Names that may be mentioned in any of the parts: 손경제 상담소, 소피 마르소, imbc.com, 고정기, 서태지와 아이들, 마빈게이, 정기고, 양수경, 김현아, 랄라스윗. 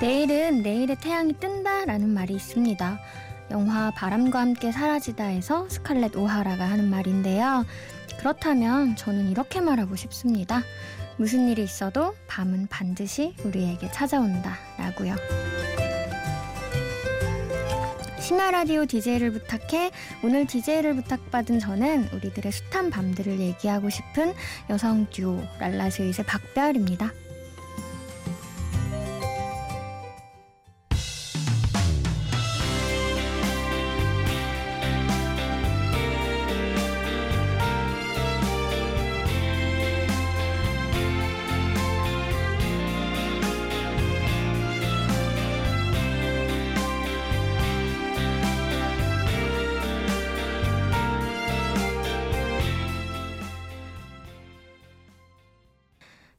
내일은 내일의 태양이 뜬다라는 말이 있습니다. 영화 바람과 함께 사라지다에서 스칼렛 오하라가 하는 말인데요. 그렇다면 저는 이렇게 말하고 싶습니다. 무슨 일이 있어도 밤은 반드시 우리에게 찾아온다 라고요. 심야 라디오 DJ를 부탁해. 오늘 DJ를 부탁받은 저는 우리들의 숱한 밤들을 얘기하고 싶은 여성 듀오 랄라스윗의 박별입니다.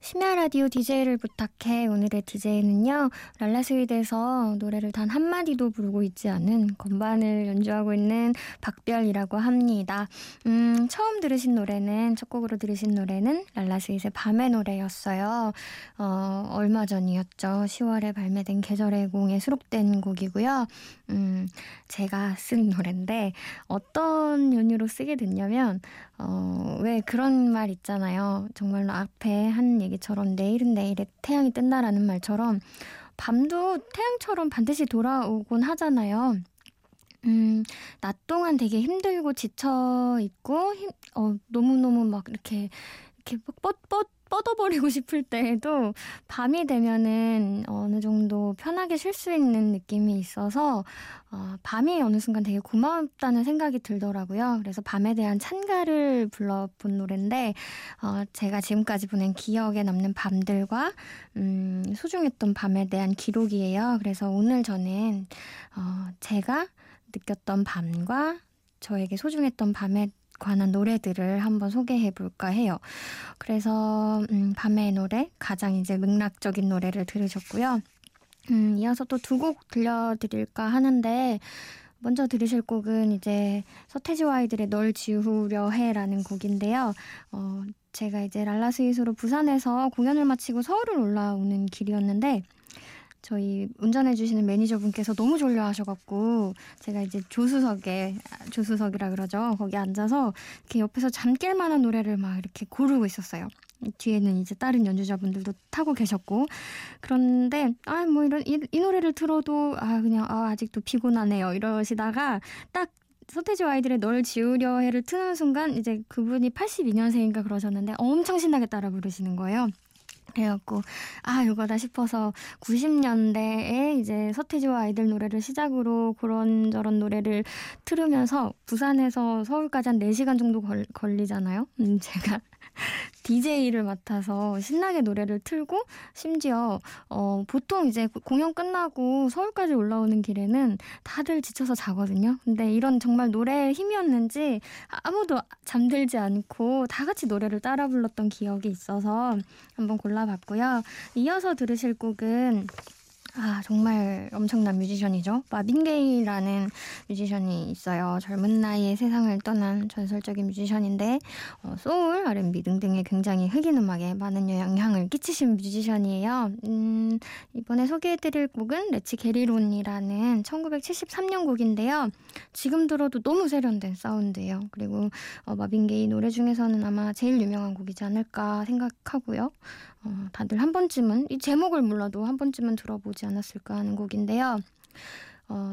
심야 라디오 DJ를 부탁해. 오늘의 DJ는요. 랄라스윗에서 노래를 단 한마디도 부르고 있지 않은 건반을 연주하고 있는 박별이라고 합니다. 처음 들으신 노래는, 첫 곡으로 들으신 노래는 랄라스윗의 밤의 노래였어요. 얼마 전이었죠. 10월에 발매된 계절의 공에 수록된 곡이고요. 제가 쓴 노래인데 어떤 연유로 쓰게 됐냐면 왜 그런 말 있잖아요. 정말로 앞에 한 얘기처럼 내일은 내일의 태양이 뜬다라는 말처럼 밤도 태양처럼 반드시 돌아오곤 하잖아요. 낮 동안 되게 힘들고 지쳐있고 너무너무 막 이렇게 뻗어버리고 싶을 때에도 밤이 되면은 어느 정도 편하게 쉴 수 있는 느낌이 있어서 밤이 어느 순간 되게 고맙다는 생각이 들더라고요. 그래서 밤에 대한 찬가를 불러본 노래인데 제가 지금까지 보낸 기억에 남는 밤들과 소중했던 밤에 대한 기록이에요. 그래서 오늘 저는 제가 느꼈던 밤과 저에게 소중했던 밤에 관한 노래들을 한번 소개해볼까 해요. 그래서 밤의 노래, 가장 이제 맥락적인 노래를 들으셨고요. 이어서 또 두 곡 들려드릴까 하는데 먼저 들으실 곡은 이제 서태지와 아이들의 널 지우려 해라는 곡인데요. 제가 이제 랄라스윗으로 부산에서 공연을 마치고 서울을 올라오는 길이었는데 저희 운전해주시는 매니저분께서 너무 졸려하셔갖고 제가 이제 조수석이라 그러죠. 거기 앉아서 이렇게 옆에서 잠깰 만한 노래를 막 이렇게 고르고 있었어요. 뒤에는 이제 다른 연주자분들도 타고 계셨고. 그런데 이 노래를 들어도 아직도 피곤하네요 이러시다가 딱 서태지와 아이들의 널 지우려 해를 트는 순간 이제 그분이 82년생인가 그러셨는데 엄청 신나게 따라 부르시는 거예요. 그래갖고 이거다 싶어서 90년대에 이제 서태지와 아이들 노래를 시작으로 그런저런 노래를 틀으면서 부산에서 서울까지 한 4시간 정도 걸리잖아요. 제가 DJ를 맡아서 신나게 노래를 틀고 심지어 보통 이제 공연 끝나고 서울까지 올라오는 길에는 다들 지쳐서 자거든요. 근데 이런 정말 노래의 힘이었는지 아무도 잠들지 않고 다 같이 노래를 따라 불렀던 기억이 있어서 한번 골라봤고요. 이어서 들으실 곡은 정말 엄청난 뮤지션이죠. 마빈게이라는 뮤지션이 있어요. 젊은 나이에 세상을 떠난 전설적인 뮤지션인데 소울, R&B 등등의 굉장히 흑인 음악에 많은 영향을 끼치신 뮤지션이에요. 이번에 소개해드릴 곡은 레츠 게리론이라는 1973년 곡인데요. 지금 들어도 너무 세련된 사운드예요. 그리고 마빈게이 노래 중에서는 아마 제일 유명한 곡이지 않을까 생각하고요. 다들 한 번쯤은 이 제목을 몰라도 한 번쯤은 들어보지 않았을까 하는 곡인데요.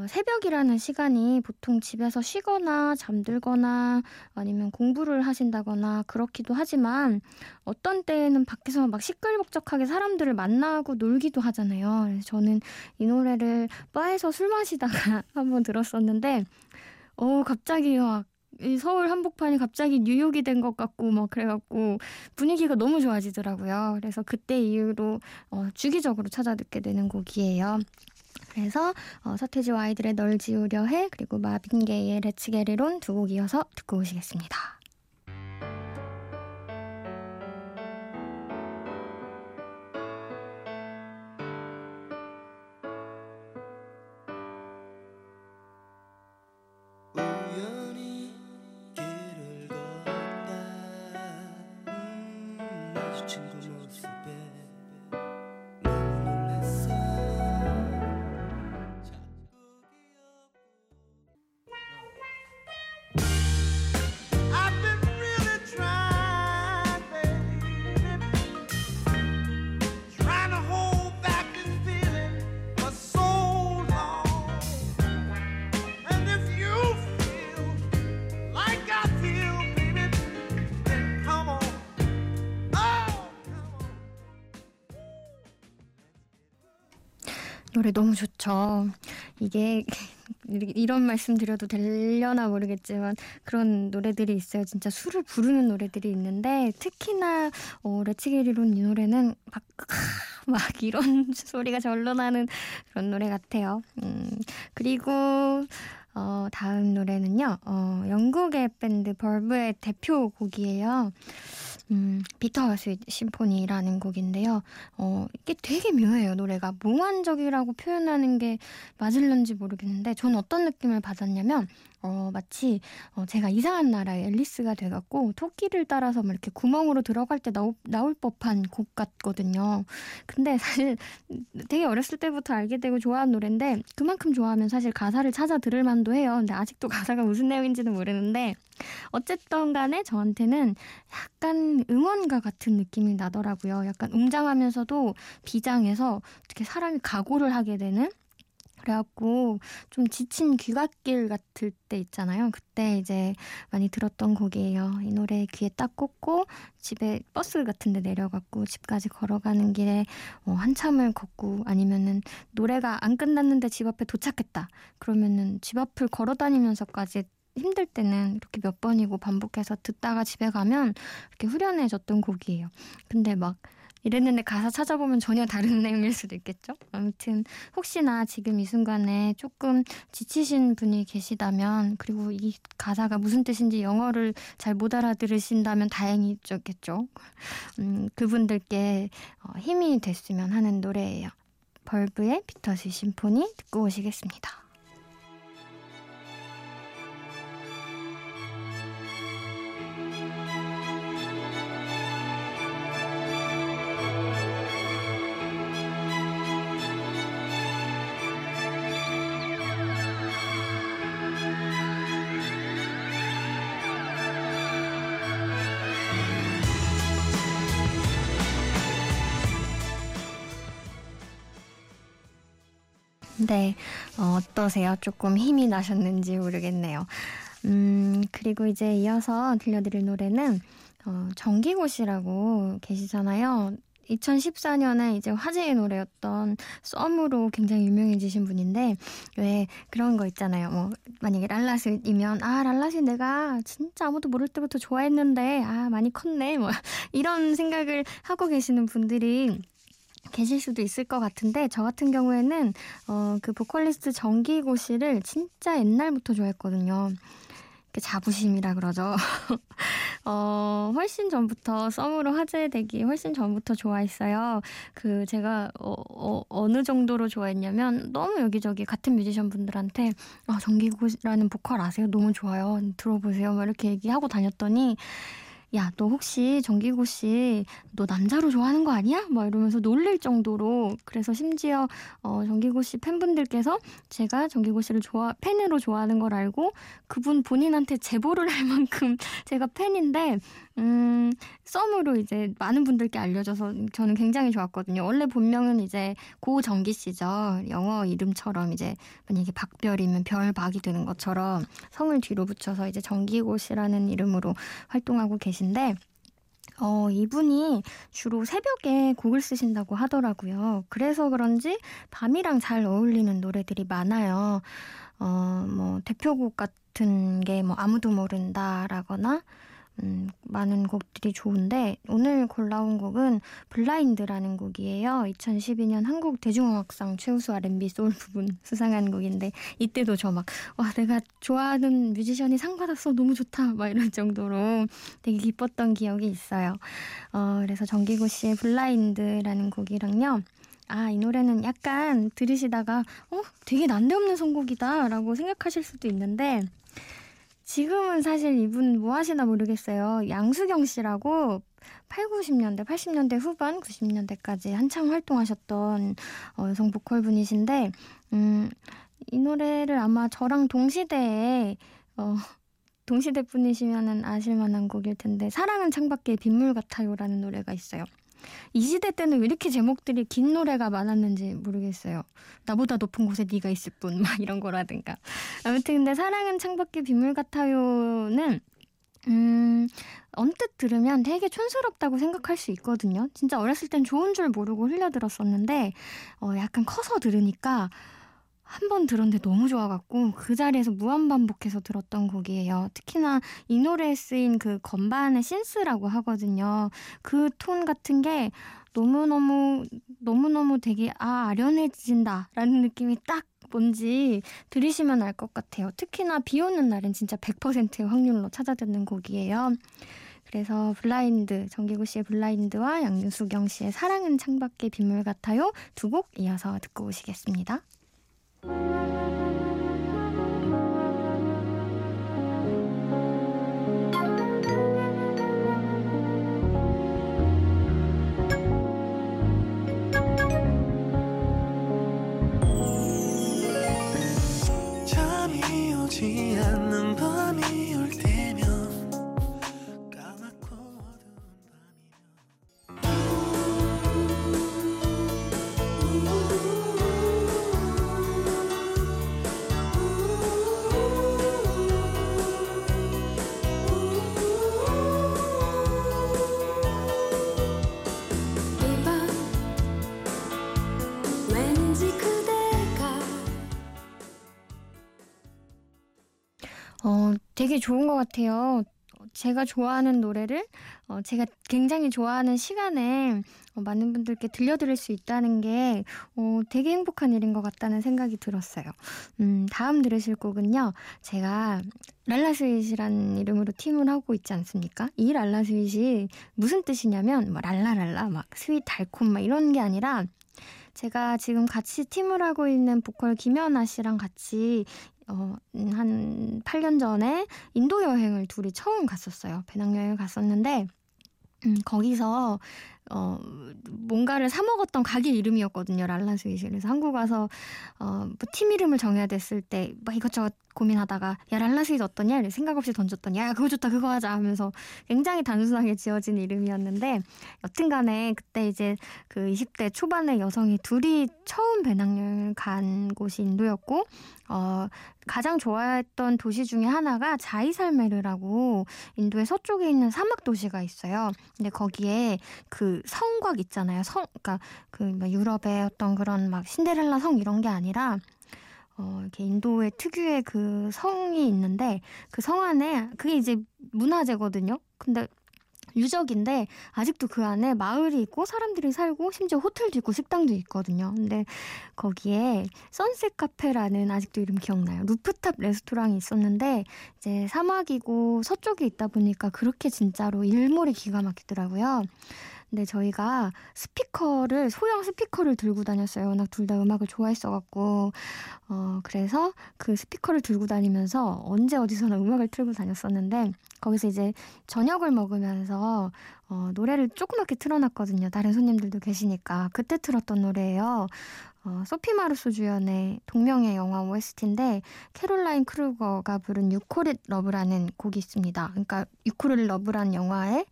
새벽이라는 시간이 보통 집에서 쉬거나 잠들거나 아니면 공부를 하신다거나 그렇기도 하지만 어떤 때에는 밖에서 막 시끌벅적하게 사람들을 만나고 놀기도 하잖아요. 그래서 저는 이 노래를 바에서 술 마시다가 한번 들었었는데 갑자기 서울 한복판이 갑자기 뉴욕이 된 것 같고 막 그래갖고 분위기가 너무 좋아지더라고요. 그래서 그때 이후로 주기적으로 찾아 듣게 되는 곡이에요. 그래서 서태지와 아이들의 널 지우려 해 그리고 마빈게이의 레츠 게리론 두 곡 이어서 듣고 오시겠습니다. 친구 모습에 너무 놀랐어. 노래 너무 좋죠. 이게 이런 말씀 드려도 되려나 모르겠지만 그런 노래들이 있어요. 진짜 술을 부르는 노래들이 있는데 특히나 레츠게리론 이 노래는 막 이런 소리가 절로 나는 그런 노래 같아요. 그리고 다음 노래는요. 영국의 밴드 벌브의 대표곡이에요. 비터 스윗 심포니라는 곡인데요. 이게 되게 묘해요. 노래가 몽환적이라고 표현하는 게 맞을런지 모르겠는데 전 어떤 느낌을 받았냐면 마치 제가 이상한 나라의 앨리스가 돼갖고 토끼를 따라서 막 이렇게 구멍으로 들어갈 때 나올 법한 곡 같거든요. 근데 사실 되게 어렸을 때부터 알게 되고 좋아하는 노래인데 그만큼 좋아하면 사실 가사를 찾아 들을 만도 해요. 근데 아직도 가사가 무슨 내용인지는 모르는데 어쨌든 간에 저한테는 약간 응원가 같은 느낌이 나더라고요. 약간 웅장하면서도 비장해서 어떻게 사람이 각오를 하게 되는 그래갖고 좀 지친 귀갓길 같을 때 있잖아요. 그때 이제 많이 들었던 곡이에요. 이 노래 귀에 딱 꽂고 집에 버스 같은 데 내려갖고 집까지 걸어가는 길에 한참을 걷고 아니면은 노래가 안 끝났는데 집 앞에 도착했다. 그러면은 집 앞을 걸어다니면서까지 힘들 때는 이렇게 몇 번이고 반복해서 듣다가 집에 가면 이렇게 후련해졌던 곡이에요. 근데 막 이랬는데 가사 찾아보면 전혀 다른 내용일 수도 있겠죠? 아무튼 혹시나 지금 이 순간에 조금 지치신 분이 계시다면 그리고 이 가사가 무슨 뜻인지 영어를 잘 못 알아들으신다면 다행이겠죠? 그분들께 힘이 됐으면 하는 노래예요. 벌브의 비터스윗 심포니 듣고 오시겠습니다. 네, 어떠세요? 조금 힘이 나셨는지 모르겠네요. 그리고 이제 이어서 들려드릴 노래는 정기고 씨라고 계시잖아요. 2014년에 이제 화제의 노래였던 썸으로 굉장히 유명해지신 분인데 왜 그런 거 있잖아요. 만약에 랄라스이면 랄라스 내가 진짜 아무도 모를 때부터 좋아했는데 많이 컸네 이런 생각을 하고 계시는 분들이 계실 수도 있을 것 같은데 저 같은 경우에는 그 보컬리스트 정기고 씨를 진짜 옛날부터 좋아했거든요. 자부심이라 그러죠. 훨씬 전부터 썸으로 화제되기 훨씬 전부터 좋아했어요. 그 제가 어느 정도로 좋아했냐면 너무 여기저기 같은 뮤지션 분들한테 정기고라는 보컬 아세요? 너무 좋아요. 들어보세요. 막 이렇게 얘기하고 다녔더니 야, 너 혹시 정기고 씨 너 남자로 좋아하는 거 아니야? 막 이러면서 놀릴 정도로 그래서 심지어 정기고 씨 팬분들께서 제가 정기고 씨를 팬으로 좋아하는 걸 알고 그분 본인한테 제보를 할 만큼 제가 팬인데 썸으로 이제 많은 분들께 알려져서 저는 굉장히 좋았거든요. 원래 본명은 이제 고정기 씨죠. 영어 이름처럼 이제 만약에 박별이면 별박이 되는 것처럼 성을 뒤로 붙여서 이제 정기고 씨라는 이름으로 활동하고 계신데 이분이 주로 새벽에 곡을 쓰신다고 하더라고요. 그래서 그런지 밤이랑 잘 어울리는 노래들이 많아요. 대표곡 같은 게 아무도 모른다라거나 많은 곡들이 좋은데 오늘 골라온 곡은 블라인드라는 곡이에요. 2012년 한국 대중음악상 최우수 R&B 소울 부분 수상한 곡인데 이때도 저 내가 좋아하는 뮤지션이 상 받았어 너무 좋다 막 이런 정도로 되게 기뻤던 기억이 있어요. 그래서 정기고 씨의 블라인드라는 곡이랑요. 이 노래는 약간 들으시다가 되게 난데없는 선곡이다 라고 생각하실 수도 있는데 지금은 사실 이분 뭐 하시나 모르겠어요. 양수경 씨라고 80년대, 80년대 후반, 90년대까지 한창 활동하셨던 여성 보컬분이신데 이 노래를 아마 저랑 동시대에 동시대 분이시면 아실만한 곡일 텐데 사랑은 창밖에 빗물 같아요라는 노래가 있어요. 이 시대 때는 왜 이렇게 제목들이 긴 노래가 많았는지 모르겠어요. 나보다 높은 곳에 네가 있을 뿐 막 이런 거라든가. 아무튼 근데 사랑은 창밖에 빗물 같아요는 언뜻 들으면 되게 촌스럽다고 생각할 수 있거든요. 진짜 어렸을 땐 좋은 줄 모르고 흘려들었었는데 약간 커서 들으니까 한 번 들었는데 너무 좋아갖고 그 자리에서 무한반복해서 들었던 곡이에요. 특히나 이 노래에 쓰인 그 건반의 신스라고 하거든요. 그 톤 같은 게 너무너무 되게 아련해진다라는 느낌이 딱 뭔지 들으시면 알 것 같아요. 특히나 비 오는 날은 진짜 100%의 확률로 찾아 듣는 곡이에요. 그래서 블라인드, 정기고 씨의 블라인드와 양수경 씨의 사랑은 창밖에 빗물 같아요. 두 곡 이어서 듣고 오시겠습니다. 잠이 오지 않는 밤이 올 때면 까맣고 어두운 밤이야. 되게 좋은 것 같아요. 제가 좋아하는 노래를 제가 굉장히 좋아하는 시간에 많은 분들께 들려드릴 수 있다는 게 되게 행복한 일인 것 같다는 생각이 들었어요. 다음 들으실 곡은요. 제가 랄라스윗이란 이름으로 팀을 하고 있지 않습니까? 이 랄라스윗이 무슨 뜻이냐면 랄라랄라 막 스윗 달콤 막 이런 게 아니라 제가 지금 같이 팀을 하고 있는 보컬 김현아 씨랑 같이 한 8년 전에 인도 여행을 둘이 처음 갔었어요. 배낭여행을 갔었는데 거기서 뭔가를 사 먹었던 가게 이름이었거든요. 랄라스윗이. 그래서 한국 와서 팀 이름을 정해야 됐을 때 막 이것저것 고민하다가 야 랄라스윗 어떠냐? 이래 생각 없이 던졌더니 야 그거 좋다 그거 하자 하면서 굉장히 단순하게 지어진 이름이었는데 여튼간에 그때 이제 그 20대 초반의 여성이 둘이 처음 배낭여행을 간 곳이 인도였고 가장 좋아했던 도시 중에 하나가 자이살메르라고 인도의 서쪽에 있는 사막 도시가 있어요. 근데 거기에 그 성곽 있잖아요. 그러니까 그 유럽의 어떤 그런 막 신데렐라 성 이런 게 아니라 이렇게 인도의 특유의 그 성이 있는데 그 성 안에 그게 이제 문화재거든요. 근데 유적인데 아직도 그 안에 마을이 있고 사람들이 살고 심지어 호텔도 있고 식당도 있거든요. 근데 거기에 선셋 카페라는 아직도 이름 기억나요. 루프탑 레스토랑이 있었는데 이제 사막이고 서쪽에 있다 보니까 그렇게 진짜로 일몰이 기가 막히더라고요. 근데 저희가 스피커를 소형 스피커를 들고 다녔어요. 워낙 둘 다 음악을 좋아했어갖고 그래서 그 스피커를 들고 다니면서 언제 어디서나 음악을 틀고 다녔었는데 거기서 이제 저녁을 먹으면서 노래를 조그맣게 틀어놨거든요. 다른 손님들도 계시니까 그때 틀었던 노래예요. 소피 마르소 주연의 동명의 영화 OST인데 캐롤라인 크루거가 부른 유코렛 러브라는 곡이 있습니다. 그러니까 유코렛 러브란 영화의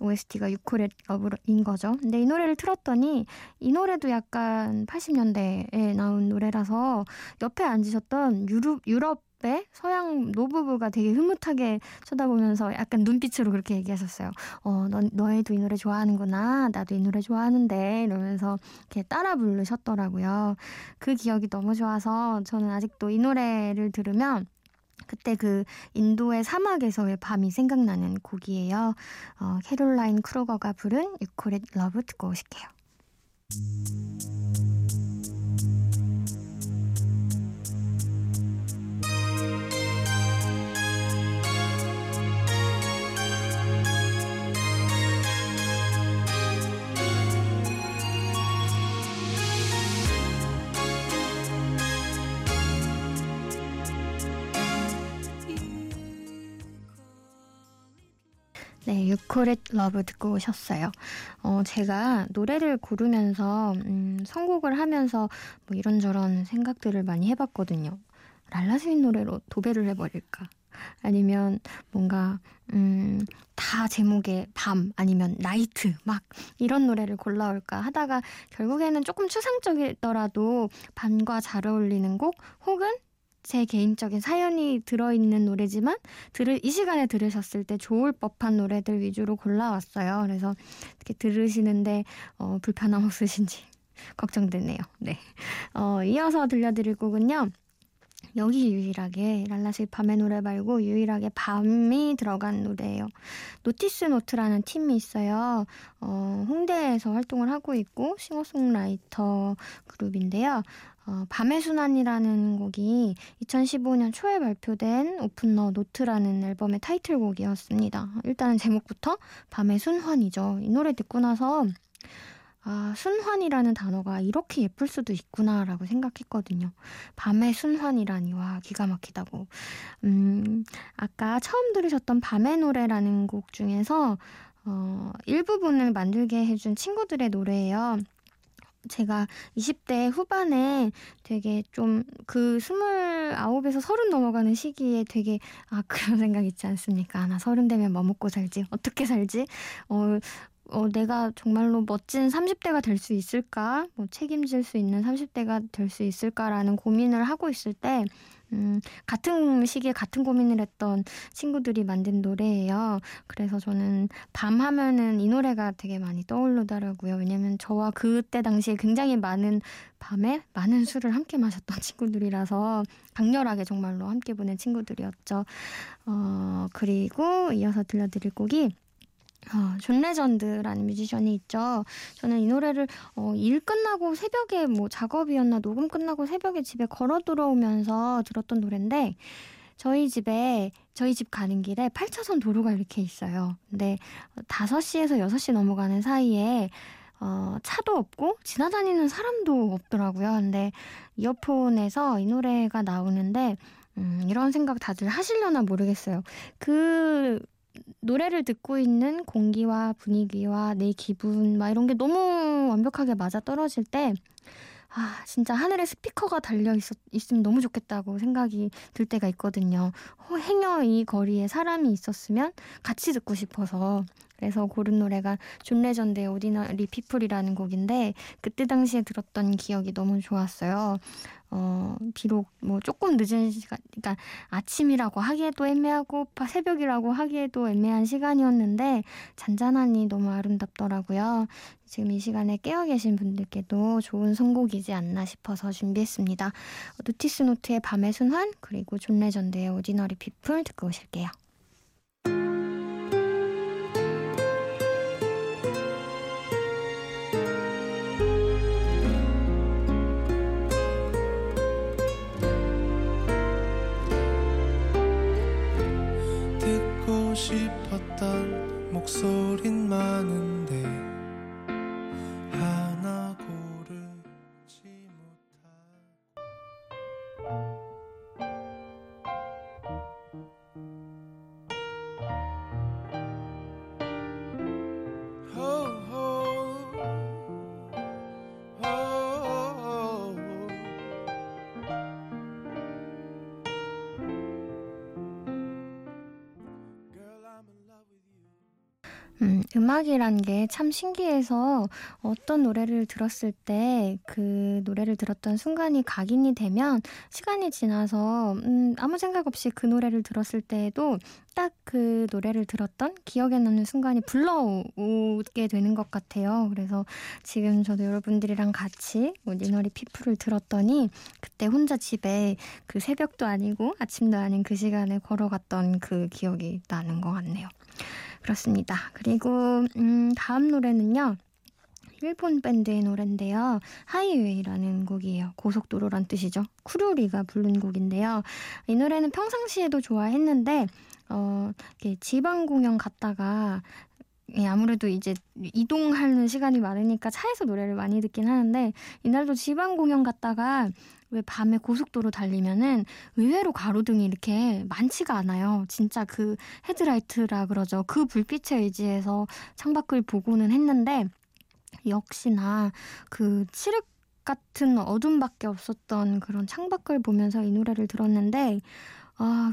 OST가 유코렛 러브인 거죠. 근데 이 노래를 틀었더니 이 노래도 약간 80년대에 나온 노래라서 옆에 앉으셨던 유럽의 서양 노부부가 되게 흐뭇하게 쳐다보면서 약간 눈빛으로 그렇게 얘기하셨어요. 너희도 이 노래 좋아하는구나. 나도 이 노래 좋아하는데 이러면서 이렇게 따라 부르셨더라고요. 그 기억이 너무 좋아서 저는 아직도 이 노래를 들으면 그때 그 인도의 사막에서의 밤이 생각나는 곡이에요. 캐롤라인 크루거가 부른 You Call It Love 듣고 오실게요. 네, You Call It Love 듣고 오셨어요. 제가 노래를 고르면서 선곡을 하면서 뭐 이런저런 생각들을 많이 해봤거든요. 랄라스윗 노래로 도배를 해버릴까? 아니면 뭔가 다 제목에 밤 아니면 나이트 막 이런 노래를 골라올까 하다가 결국에는 조금 추상적이더라도 밤과 잘 어울리는 곡 혹은 제 개인적인 사연이 들어있는 노래지만 이 시간에 들으셨을 때 좋을 법한 노래들 위주로 골라왔어요. 그래서 이렇게 들으시는데 불편함 없으신지 걱정되네요. 네, 이어서 들려드릴 곡은요. 여기 유일하게 랄라스의 밤의 노래 말고 유일하게 밤이 들어간 노래예요. 노티스 노트라는 팀이 있어요. 홍대에서 활동을 하고 있고 싱어송라이터 그룹인데요. 밤의 순환이라는 곡이 2015년 초에 발표된 오픈너 노트라는 앨범의 타이틀곡이었습니다. 일단은 제목부터 밤의 순환이죠. 이 노래 듣고 나서 아, 순환이라는 단어가 이렇게 예쁠 수도 있구나라고 생각했거든요. 밤의 순환이라니, 와, 기가 막히다고. 아까 처음 들으셨던 밤의 노래라는 곡 중에서 일부분을 만들게 해준 친구들의 노래예요. 제가 20대 후반에 되게 좀 그 29에서 30 넘어가는 시기에 되게 그런 생각 있지 않습니까? 나 30 되면 뭐 먹고 살지? 어떻게 살지? 내가 정말로 멋진 30대가 될 수 있을까? 책임질 수 있는 30대가 될 수 있을까라는 고민을 하고 있을 때 같은 시기에 같은 고민을 했던 친구들이 만든 노래예요. 그래서 저는 밤 하면은 이 노래가 되게 많이 떠오르더라고요. 왜냐면 저와 그때 당시에 굉장히 많은 밤에 많은 술을 함께 마셨던 친구들이라서 강렬하게 정말로 함께 보낸 친구들이었죠. 그리고 이어서 들려드릴 곡이 존 레전드라는 뮤지션이 있죠. 저는 이 노래를 일 끝나고 새벽에 작업이었나 녹음 끝나고 새벽에 집에 걸어 들어오면서 들었던 노래인데 저희 집 가는 길에 8차선 도로가 이렇게 있어요. 근데 5시에서 6시 넘어가는 사이에 차도 없고 지나다니는 사람도 없더라고요. 근데 이어폰에서 이 노래가 나오는데 이런 생각 다들 하시려나 모르겠어요. 그 노래를 듣고 있는 공기와 분위기와 내 기분 이런 게 너무 완벽하게 맞아떨어질 때 진짜 하늘에 스피커가 달려 있으면 너무 좋겠다고 생각이 들 때가 있거든요. 행여 이 거리에 사람이 있었으면 같이 듣고 싶어서 그래서 고른 노래가 존 레전드의 오디너리 피플이라는 곡인데 그때 당시에 들었던 기억이 너무 좋았어요. 비록 조금 늦은 시간, 그러니까 아침이라고 하기에도 애매하고 새벽이라고 하기에도 애매한 시간이었는데 잔잔하니 너무 아름답더라고요. 지금 이 시간에 깨어 계신 분들께도 좋은 선곡이지 않나 싶어서 준비했습니다. 노티스 노트의 밤의 순환 그리고 존 레전드의 오디너리 피플 듣고 오실게요. 싶었던 목소린 많은데 하나 고르지 못한 음악이란 게 참 신기해서 어떤 노래를 들었을 때 그 노래를 들었던 순간이 각인이 되면 시간이 지나서 아무 생각 없이 그 노래를 들었을 때에도 딱 그 노래를 들었던 기억에 남는 순간이 불러오게 되는 것 같아요. 그래서 지금 저도 여러분들이랑 같이 오디너리 피플을 들었더니 그때 혼자 집에 그 새벽도 아니고 아침도 아닌 그 시간에 걸어갔던 그 기억이 나는 것 같네요. 그렇습니다. 그리고 다음 노래는요. 일본 밴드의 노래인데요. 하이웨이라는 곡이에요. 고속도로란 뜻이죠. 쿠루리가 부른 곡인데요. 이 노래는 평상시에도 좋아했는데 이렇게 지방 공연 갔다가 아무래도 이제 이동하는 시간이 많으니까 차에서 노래를 많이 듣긴 하는데 이날도 지방 공연 갔다가 왜 밤에 고속도로 달리면은 의외로 가로등이 이렇게 많지가 않아요. 진짜 그 헤드라이트라 그러죠. 그 불빛에 의지해서 창밖을 보고는 했는데 역시나 그 칠흑 같은 어둠밖에 없었던 그런 창밖을 보면서 이 노래를 들었는데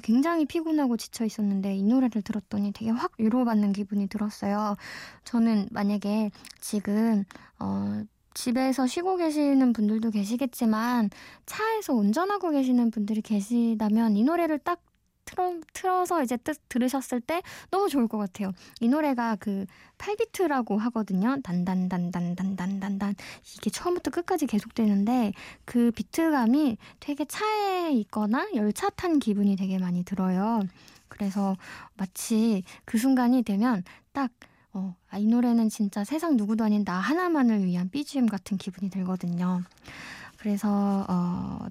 굉장히 피곤하고 지쳐 있었는데 이 노래를 들었더니 되게 확 위로받는 기분이 들었어요. 저는 만약에 지금 집에서 쉬고 계시는 분들도 계시겠지만 차에서 운전하고 계시는 분들이 계시다면 이 노래를 딱 틀어서 이제 들으셨을 때 너무 좋을 것 같아요. 이 노래가 그 8비트라고 하거든요. 단단단단단단단단 이게 처음부터 끝까지 계속되는데 그 비트감이 되게 차에 있거나 열차 탄 기분이 되게 많이 들어요. 그래서 마치 그 순간이 되면 딱 이 노래는 진짜 세상 누구도 아닌 나 하나만을 위한 BGM 같은 기분이 들거든요. 그래서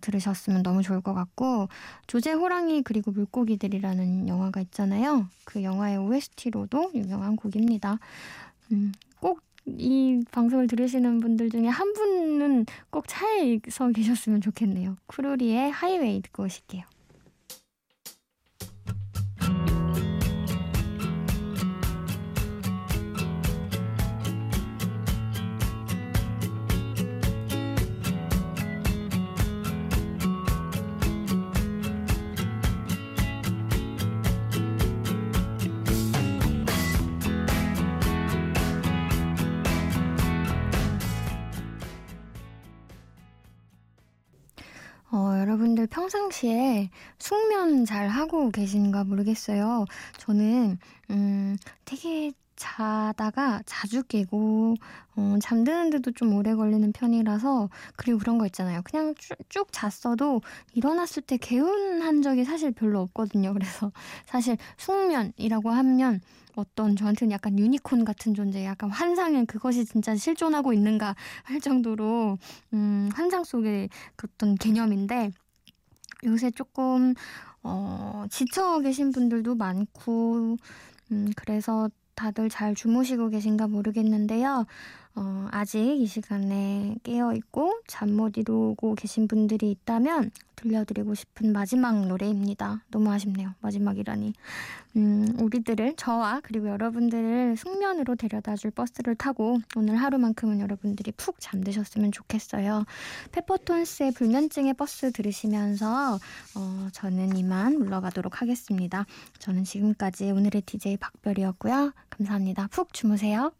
들으셨으면 너무 좋을 것 같고 조제 호랑이 그리고 물고기들이라는 영화가 있잖아요. 그 영화의 OST로도 유명한 곡입니다. 꼭 이 방송을 들으시는 분들 중에 한 분은 꼭 차에서 계셨으면 좋겠네요. 쿠루리의 하이웨이 듣고 오실게요. 여러분들 평상시에 숙면 잘 하고 계신가 모르겠어요. 저는 되게 자다가 자주 깨고 잠드는데도 좀 오래 걸리는 편이라서 그리고 그런 거 있잖아요. 그냥 쭉 잤어도 일어났을 때 개운한 적이 사실 별로 없거든요. 그래서 사실 숙면이라고 하면 어떤 저한테는 약간 유니콘 같은 존재, 약간 환상에 그것이 진짜 실존하고 있는가 할 정도로 환상 속의 어떤 개념인데 요새 조금 지쳐 계신 분들도 많고 그래서 다들 잘 주무시고 계신가 모르겠는데요. 아직 이 시간에 깨어있고 잠 못 이루고 계신 분들이 있다면 들려드리고 싶은 마지막 노래입니다. 너무 아쉽네요. 마지막이라니. 우리들을, 저와 그리고 여러분들을 숙면으로 데려다줄 버스를 타고 오늘 하루만큼은 여러분들이 푹 잠드셨으면 좋겠어요. 페퍼톤스의 불면증의 버스 들으시면서 저는 이만 물러가도록 하겠습니다. 저는 지금까지 오늘의 DJ 박별이었고요. 감사합니다. 푹 주무세요.